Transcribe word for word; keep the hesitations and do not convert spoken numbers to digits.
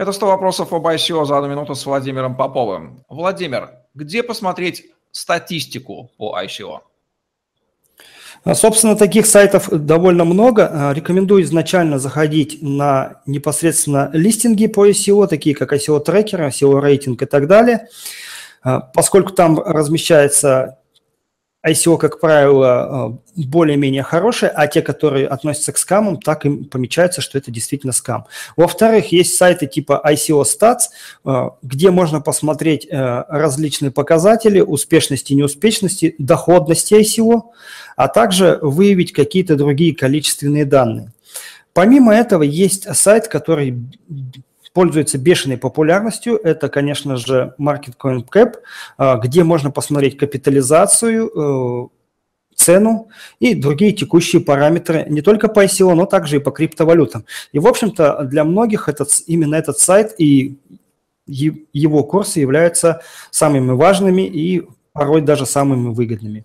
Это сто вопросов об ай си о за одну минуту с Владимиром Поповым. Владимир, где посмотреть статистику по ай си о? Собственно, таких сайтов довольно много. Рекомендую изначально заходить на непосредственно листинги по ай си о, такие как ай си о-трекеры, ай си о-рейтинг и так далее. Поскольку там размещается ай си о, как правило, более-менее хорошие, а те, которые относятся к скамам, так им помечается, что это действительно скам. Во-вторых, есть сайты типа ай си о Stats, где можно посмотреть различные показатели успешности и неуспешности, доходности ай си о, а также выявить какие-то другие количественные данные. Помимо этого, есть сайт, который пользуется бешеной популярностью, это, конечно же, MarketCoinCap, где можно посмотреть капитализацию, цену и другие текущие параметры не только по ай си о, но также и по криптовалютам. И, в общем-то, для многих этот, именно этот сайт и его курсы являются самыми важными и порой даже самыми выгодными.